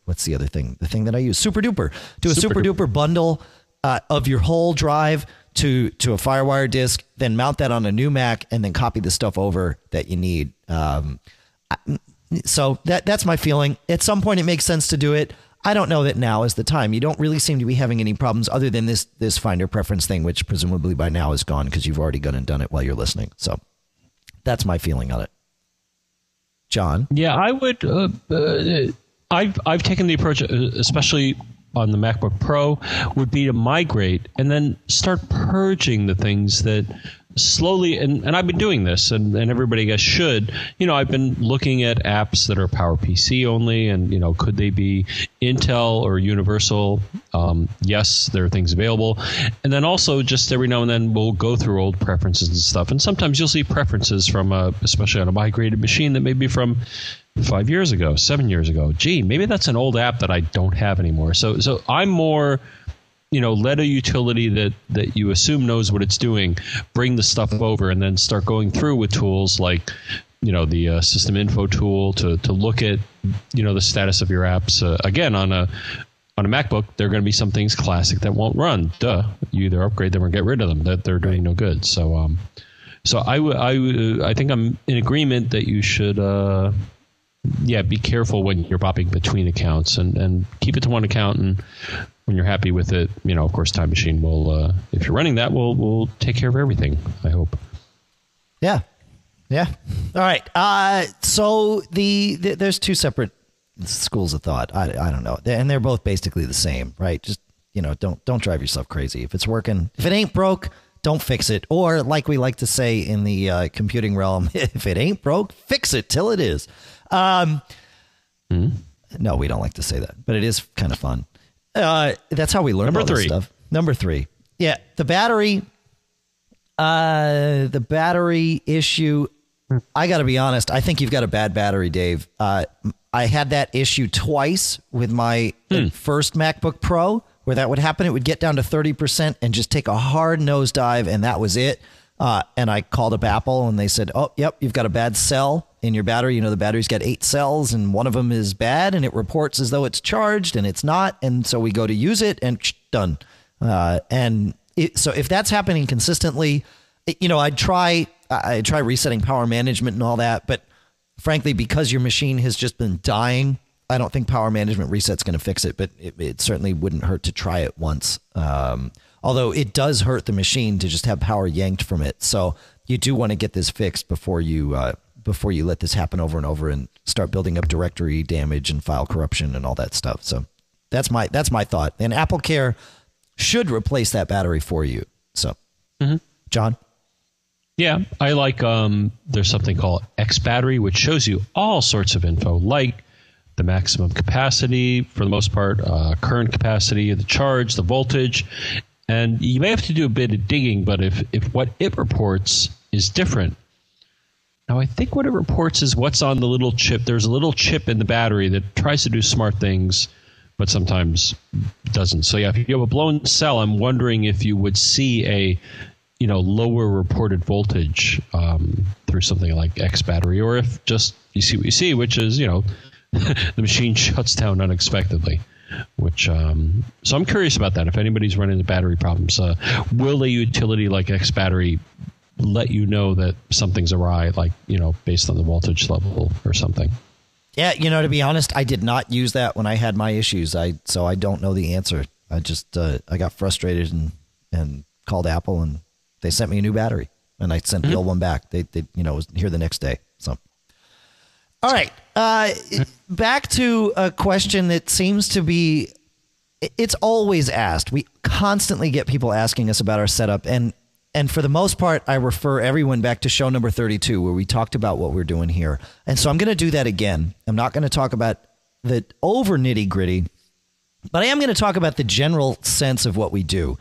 what's the other thing? The thing that I use, SuperDuper. Do a SuperDuper bundle of your whole drive to a FireWire disk, then mount that on a new Mac, and then copy the stuff over that you need. So that's my feeling. At some point, it makes sense to do it. I don't know that now is the time. You don't really seem to be having any problems other than this Finder preference thing, which presumably by now is gone because you've already gone and done it while you're listening. So that's my feeling on it. John? Yeah, I would. I've taken the approach, especially on the MacBook Pro, would be to migrate and then start purging the things that slowly, and I've been doing this, and everybody, I guess, should. You know, I've been looking at apps that are PowerPC only, and, you know, could they be Intel or Universal? Yes, there are things available. And then also, just every now and then, we'll go through old preferences and stuff. And sometimes you'll see preferences from, especially on a migrated machine, that may be from 5 years ago, 7 years ago. Gee, maybe that's an old app that I don't have anymore. So I'm more... You know, let a utility that you assume knows what it's doing bring the stuff over, and then start going through with tools like, you know, the system info tool to look at, you know, the status of your apps. Again, on a MacBook, there are going to be some things classic that won't run. Duh, you either upgrade them or get rid of them. That they're doing no good. So I think I'm in agreement that you should be careful when you're bopping between accounts, and keep it to one account. And when you're happy with it, you know, of course, Time Machine will, if you're running that, will take care of everything, I hope. Yeah. Yeah. All right. So there's two separate schools of thought. I don't know. And they're both basically the same, right? Just, you know, don't drive yourself crazy. If it's working, if it ain't broke, don't fix it. Or, like we like to say in the computing realm, if it ain't broke, fix it till it is. No, we don't like to say that, but it is kind of fun. That's how we learn all this stuff. Number three. Yeah. The battery issue. I gotta be honest. I think you've got a bad battery, Dave. I had that issue twice with my first MacBook Pro where that would happen. It would get down to 30% and just take a hard nosedive, and that was it. And I called up Apple and they said, oh, yep, you've got a bad cell in your battery. You know, the battery's got 8 cells and one of them is bad, and it reports as though it's charged and it's not. And so we go to use it and done. So if that's happening consistently, you know, I try resetting power management and all that. But frankly, because your machine has just been dying, I don't think power management reset's going to fix it. But it certainly wouldn't hurt to try it once. Although it does hurt the machine to just have power yanked from it. So you do want to get this fixed before you before you let this happen over and over and start building up directory damage and file corruption and all that stuff. So that's my thought. And AppleCare should replace that battery for you. So, John? Yeah, I like, there's something called X Battery, which shows you all sorts of info, like the maximum capacity, for the most part, current capacity, the charge, the voltage. And you may have to do a bit of digging, but if what it reports is different. Now, I think what it reports is what's on the little chip. There's a little chip in the battery that tries to do smart things, but sometimes doesn't. So, yeah, if you have a blown cell, I'm wondering if you would see a lower reported voltage through something like X Battery, or if just you see what you see, which is, the machine shuts down unexpectedly. Which so I'm curious about that. If anybody's running into battery problems, will a utility like X Battery let you know that something's awry, like, based on the voltage level or something? Yeah, to be honest, I did not use that when I had my issues. So I don't know the answer. I just I got frustrated and called Apple, and they sent me a new battery, and I sent the old one back. They it was here the next day. So, all right, back to a question that seems to be, it's always asked. We constantly get people asking us about our setup, and for the most part, I refer everyone back to show number 32, where we talked about what we're doing here. And so I'm going to do that again. I'm not going to talk about the over nitty gritty, but I am going to talk about the general sense of what we do.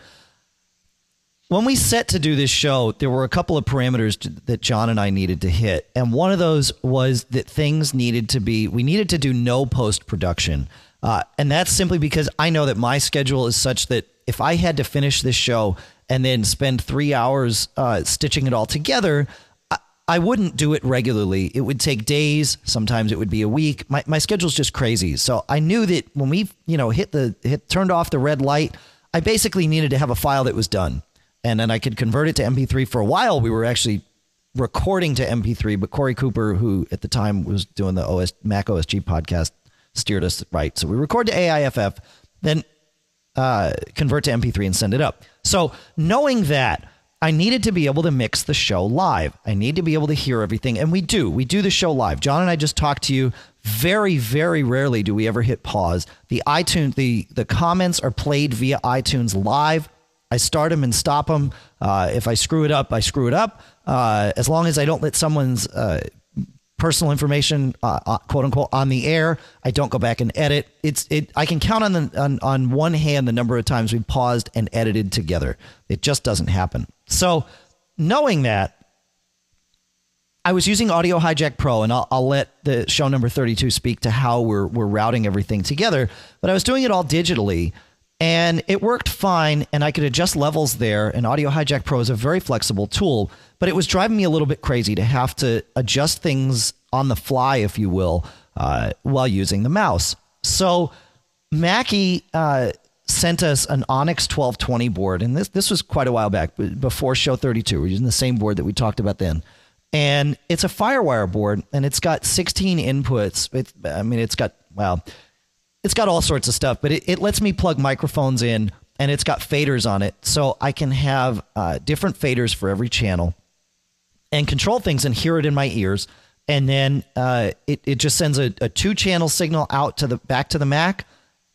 When we set to do this show, there were a couple of parameters that John and I needed to hit. And one of those was that things needed to be, we needed to do no post-production. And that's simply because I know that my schedule is such that if I had to finish this show and then spend 3 hours stitching it all together, I wouldn't do it regularly. It would take days. Sometimes it would be a week. My schedule's just crazy. So I knew that when we, turned off the red light, I basically needed to have a file that was done. And then I could convert it to MP3. For a while, we were actually recording to MP3, but Corey Cooper, who at the time was doing the Mac OSG podcast, steered us right. So we record to AIFF, then convert to MP3 and send it up. So knowing that, I needed to be able to mix the show live. I need to be able to hear everything. And we do. We do the show live. John and I just talked to you. Very, very rarely do we ever hit pause. The iTunes, the comments are played via iTunes live. I start them and stop them. If I screw it up, I screw it up. As long as I don't let someone's personal information, quote unquote, on the air, I don't go back and edit. I can count on on one hand the number of times we paused and edited together. It just doesn't happen. So knowing that, I was using Audio Hijack Pro, and I'll let the show number 32 speak to how we're routing everything together. But I was doing it all digitally. And it worked fine, and I could adjust levels there, and Audio Hijack Pro is a very flexible tool, but it was driving me a little bit crazy to have to adjust things on the fly, if you will, while using the mouse. So Mackie sent us an Onyx 1220 board, and this was quite a while back, before show 32. We're using the same board that we talked about then. And it's a FireWire board, and it's got 16 inputs. It's got, wow. It's got all sorts of stuff, but it lets me plug microphones in, and it's got faders on it. So I can have different faders for every channel and control things and hear it in my ears. And then it just sends a two-channel signal out to back to the Mac,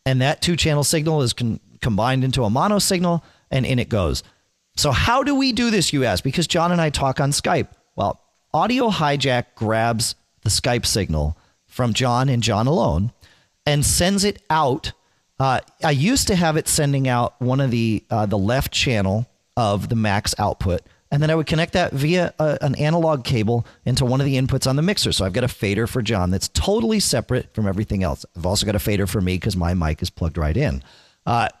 and that two-channel signal is combined into a mono signal, and in it goes. So how do we do this, you ask? Because John and I talk on Skype. Well, Audio Hijack grabs the Skype signal from John and John alone, and sends it out. I used to have it sending out one of the left channel of the Mac's output, and then I would connect that via an analog cable into one of the inputs on the mixer. So I've got a fader for John that's totally separate from everything else. I've also got a fader for me because my mic is plugged right in. And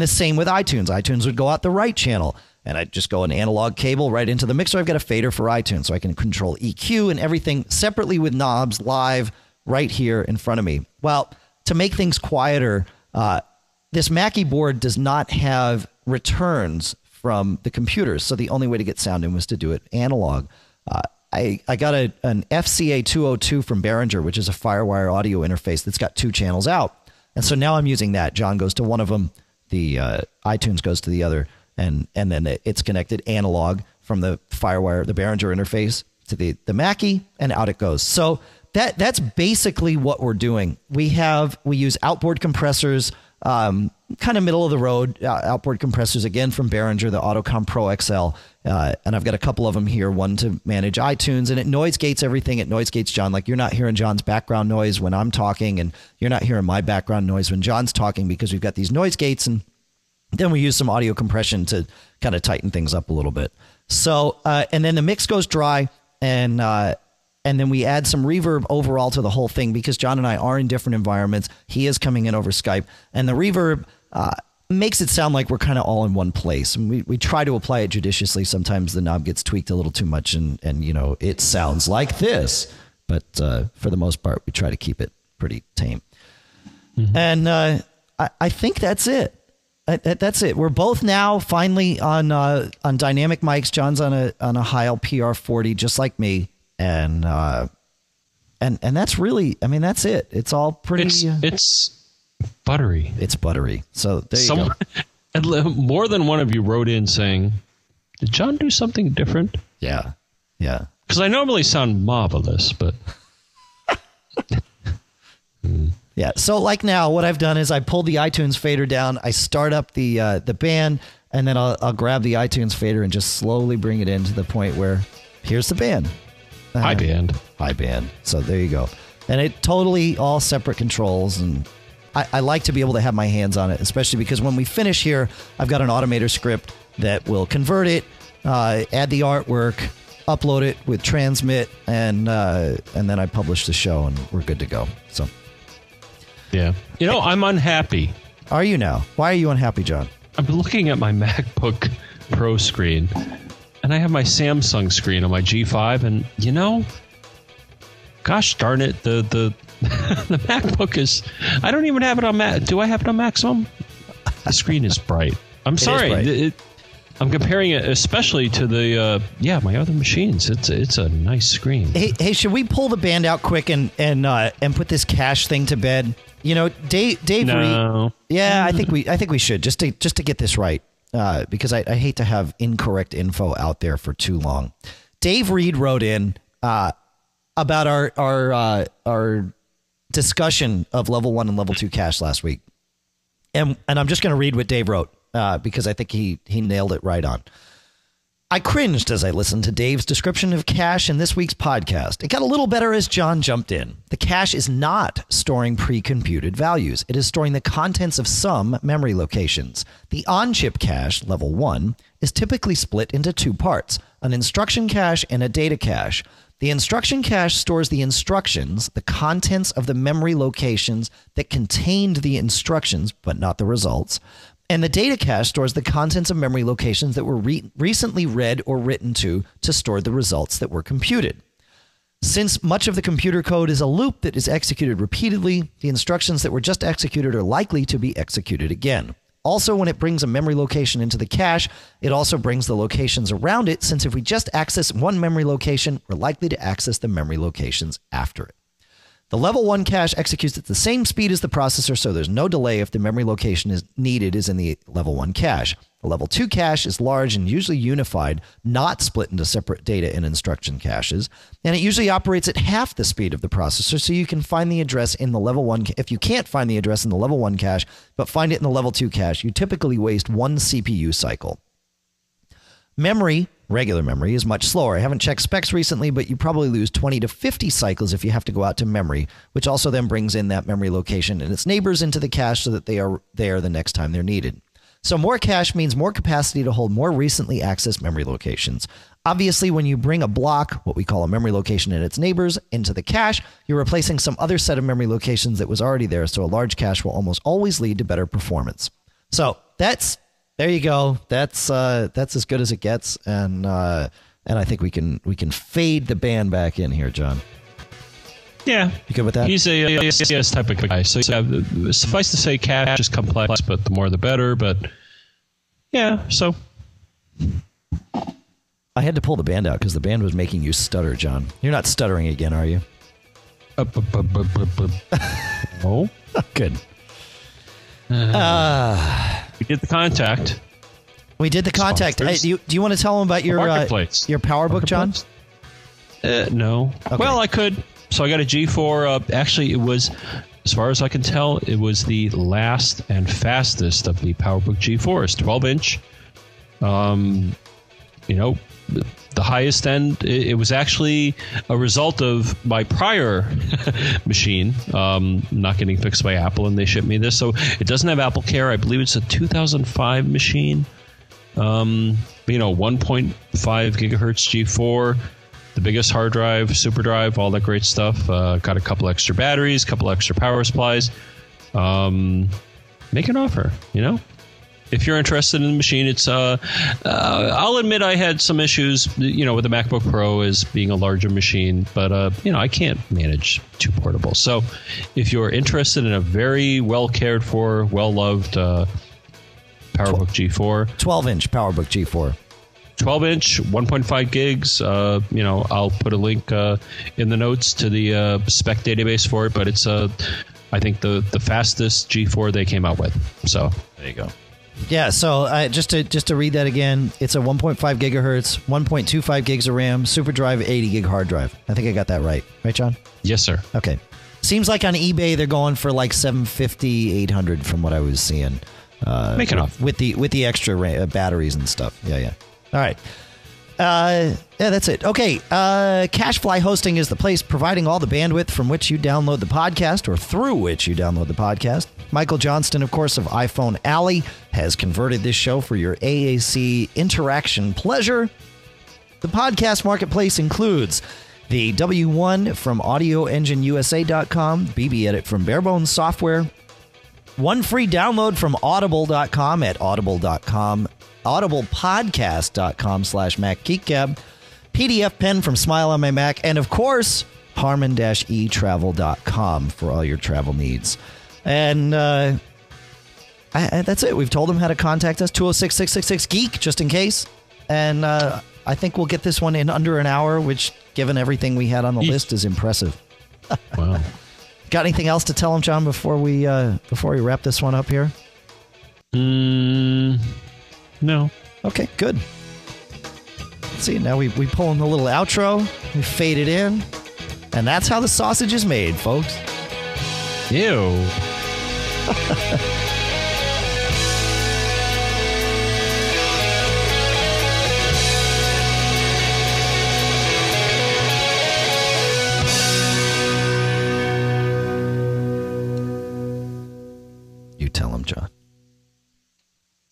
the same with iTunes. iTunes would go out the right channel, and I'd just go an analog cable right into the mixer. I've got a fader for iTunes, so I can control EQ and everything separately with knobs live right here in front of me. Well, to make things quieter, this Mackie board does not have returns from the computers, so the only way to get sound in was to do it analog. I got an FCA 202 from Behringer, which is a FireWire audio interface that's got two channels out, and so now I'm using that. John goes to one of them, the iTunes goes to the other, and then it's connected analog from the FireWire, the Behringer interface to the Mackie, and out it goes. So that's basically what we're doing. We use outboard compressors, kind of middle of the road outboard compressors, again from Behringer, the Autocom Pro XL, and I've got a couple of them here, one to manage iTunes, and it noise gates everything. It noise gates John, like you're not hearing John's background noise when I'm talking, and you're not hearing my background noise when John's talking, because we've got these noise gates. And then we use some audio compression to kind of tighten things up a little bit. So, and then the mix goes dry, and then we add some reverb overall to the whole thing, because John and I are in different environments. He is coming in over Skype, and the reverb makes it sound like we're kind of all in one place. And we try to apply it judiciously. Sometimes the knob gets tweaked a little too much, and you know, it sounds like this, but for the most part, we try to keep it pretty tame. Mm-hmm. And I think that's it. That's it. We're both now finally on dynamic mics. John's on a Heil PR40, just like me, and that's really, I mean, that's it. It's all pretty. It's buttery. It's buttery. So there you go. And more than one of you wrote in saying, "Did John do something different?" Yeah, yeah. Because I normally sound marvelous, but. Yeah. So like now what I've done is I pulled the iTunes fader down. I start up the band, and then I'll grab the iTunes fader and just slowly bring it in to the point where here's the band. High band. High band. So there you go. And it totally all separate controls. And I like to be able to have my hands on it, especially because when we finish here, I've got an automator script that will convert it, add the artwork, upload it with Transmit, and then I publish the show and we're good to go. So. Yeah. You know, I'm unhappy. Are you now? Why are you unhappy, John? I'm looking at my MacBook Pro screen, and I have my Samsung screen on my G5, and you know, gosh darn it, the the MacBook is, I don't even have it on Mac. Do I have it on maximum? The screen is bright. I'm sorry. Bright. I'm comparing it especially to the my other machines. It's a nice screen. Hey, should we pull the band out quick and put this cache thing to bed? You know, Dave. No. Yeah, I think we should just to get this right, because I hate to have incorrect info out there for too long. Dave Reed wrote in about our discussion of level 1 and level 2 cache last week, and I'm just going to read what Dave wrote. Because I think he nailed it right on. I cringed as I listened to Dave's description of cache in this week's podcast. It got a little better as John jumped in. The cache is not storing pre-computed values. It is storing the contents of some memory locations. The on-chip cache, level 1, is typically split into two parts, an instruction cache and a data cache. The instruction cache stores the instructions, the contents of the memory locations that contained the instructions, but not the results. And the data cache stores the contents of memory locations that were recently read or written to store the results that were computed. Since much of the computer code is a loop that is executed repeatedly, the instructions that were just executed are likely to be executed again. Also, when it brings a memory location into the cache, it also brings the locations around it, since if we just access one memory location, we're likely to access the memory locations after it. The level 1 cache executes at the same speed as the processor, so there's no delay if the memory location is needed is in the level 1 cache. The level 2 cache is large and usually unified, not split into separate data and instruction caches, and it usually operates at half the speed of the processor, so you can find the address in the level 1. If you can't find the address in the level 1 cache, but find it in the level 2 cache, you typically waste 1 CPU cycle. Regular memory is much slower. I haven't checked specs recently, but you probably lose 20 to 50 cycles if you have to go out to memory, which also then brings in that memory location and its neighbors into the cache so that they are there the next time they're needed. So more cache means more capacity to hold more recently accessed memory locations. Obviously, when you bring a block, what we call a memory location and its neighbors, into the cache, you're replacing some other set of memory locations that was already there, so a large cache will almost always lead to better performance. So there you go. That's as good as it gets, and I think we can fade the band back in here, John. Yeah, you good with that? He's a CS type of guy, so yeah, suffice to say, cache is complex, but the more the better. But yeah, so I had to pull the band out because the band was making you stutter, John. You're not stuttering again, are you? Oh, good. We did the contact. We did the contact. Hey, do you want to tell them about your PowerBook, John? No. Okay. Well, I could. So I got a G4. Actually, it was, as far as I can tell, it was the last and fastest of the PowerBook G4s, 12-inch. You know, the highest end. It was actually a result of my prior machine not getting fixed by Apple, and they shipped me this. So it doesn't have AppleCare. I believe it's a 2005 machine. 1.5 gigahertz G4, the biggest hard drive, super drive, all that great stuff. Got a couple extra batteries, couple extra power supplies. Make an offer, you know? If you're interested in the machine, it's. I'll admit I had some issues, with the MacBook Pro as being a larger machine, but I can't manage two portables. So, if you're interested in a very well cared for, well loved PowerBook G4, 12-inch PowerBook G4, 12-inch, 1.5 gigs. I'll put a link in the notes to the spec database for it, but it's I think the fastest G4 they came out with. So there you go. Yeah, so just to read that again, it's a 1.5 gigahertz, 1.25 gigs of RAM, super drive, 80 gig hard drive. I think I got that right. Right, John? Yes, sir. Okay. Seems like on eBay they're going for like $750, $800 from what I was seeing. Make it off with the extra batteries and stuff. Yeah, yeah. All right. Yeah, that's it. Okay. Cashfly Hosting is the place providing all the bandwidth from which you download the podcast or through which you download the podcast. Michael Johnston, of course, of iPhone Alley has converted this show for your AAC interaction pleasure. The podcast marketplace includes the W1 from AudioEngineUSA.com, BB Edit from Barebones Software, one free download from Audible.com at Audible.com. audiblepodcast.com/MacGeekGab, PDF pen from Smile on My Mac, and of course, harman-etravel.com for all your travel needs. And that's it. We've told them how to contact us, 206-666-GEEK, just in case. And I think we'll get this one in under an hour, which, given everything we had on the list, is impressive. Wow. Got anything else to tell them, John, before we wrap this one up here? No. Okay, good. Let's see, now we pull in the little outro, we fade it in, and that's how the sausage is made, folks. Ew. You tell him, John.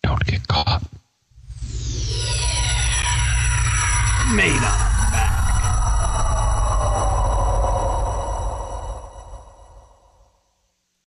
Don't get caught. Made up.